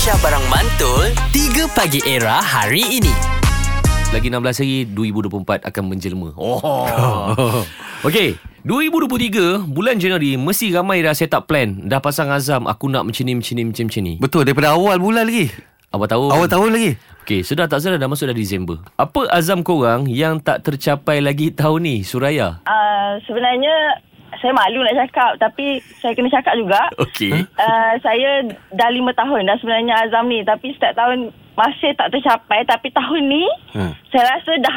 Aisyah Barang Mantul 3 Pagi Era hari ini. Lagi 16 hari 2024 akan menjelma. Okey, 2023 bulan Januari mesti ramai dah set up plan, dah pasang azam aku nak macam ni. Betul, daripada awal bulan lagi. Awal tahun lagi. Okey, dah masuk dah Disember. Apa azam korang yang tak tercapai lagi tahun ni, Suraya? Sebenarnya saya malu nak cakap, tapi saya kena cakap juga. Okey. Saya dah 5 tahun dah sebenarnya azam ni, tapi setiap tahun masih tak tercapai. Tapi tahun ni saya rasa dah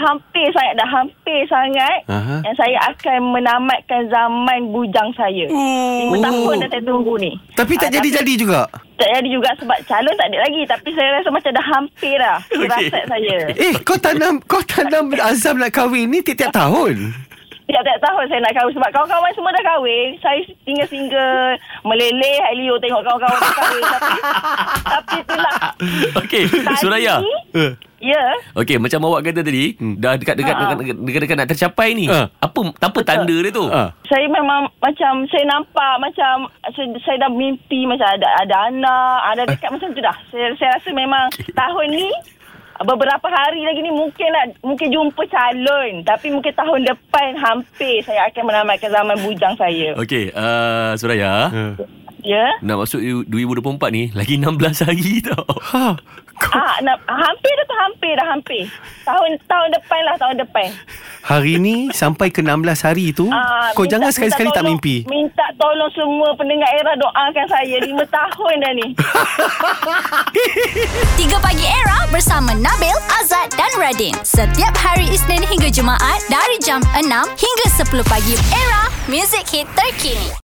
hampir sangat yang saya akan menamatkan zaman bujang saya. 5 tahun dah saya tunggu ni. Tapi tak jadi-jadi juga. Tak jadi juga sebab calon tak ada lagi, tapi saya rasa macam dah hampir dah. Firasat saya. Kau tanam azam nak kahwin ni tiap-tiap tahun. Tiap-tiap tahun saya nak kahwin sebab kawan-kawan semua dah kahwin. Saya single-single, meleleh hai Leo tengok kawan-kawan dah kahwin. Tapi itulah. Okey, Suraya. Ya. Okey, macam awak kata tadi, dah dekat-dekat nak tercapai ni. Apa tanda dia tu? Saya memang macam saya nampak macam saya dah mimpi macam ada anak, ada dekat macam tu dah. Saya rasa memang tahun ni beberapa hari lagi ni mungkin jumpa calon, tapi mungkin tahun depan hampir saya akan menamatkan zaman bujang saya. Okey, Suraya. Ya. Nak masuk 2024 ni lagi 16 hari tau. Hampir. Tahun depan. Hari ni sampai ke 16 hari tu, kau jangan sekali-sekali tak mimpi. Minta tolong semua pendengar Era doakan saya, 5 tahun dah ni. 3 Pagi Era bersama Nabil, Azad dan Radin. Setiap hari Isnin hingga Jumaat dari jam 6 hingga 10 pagi. Era, music hit terkini.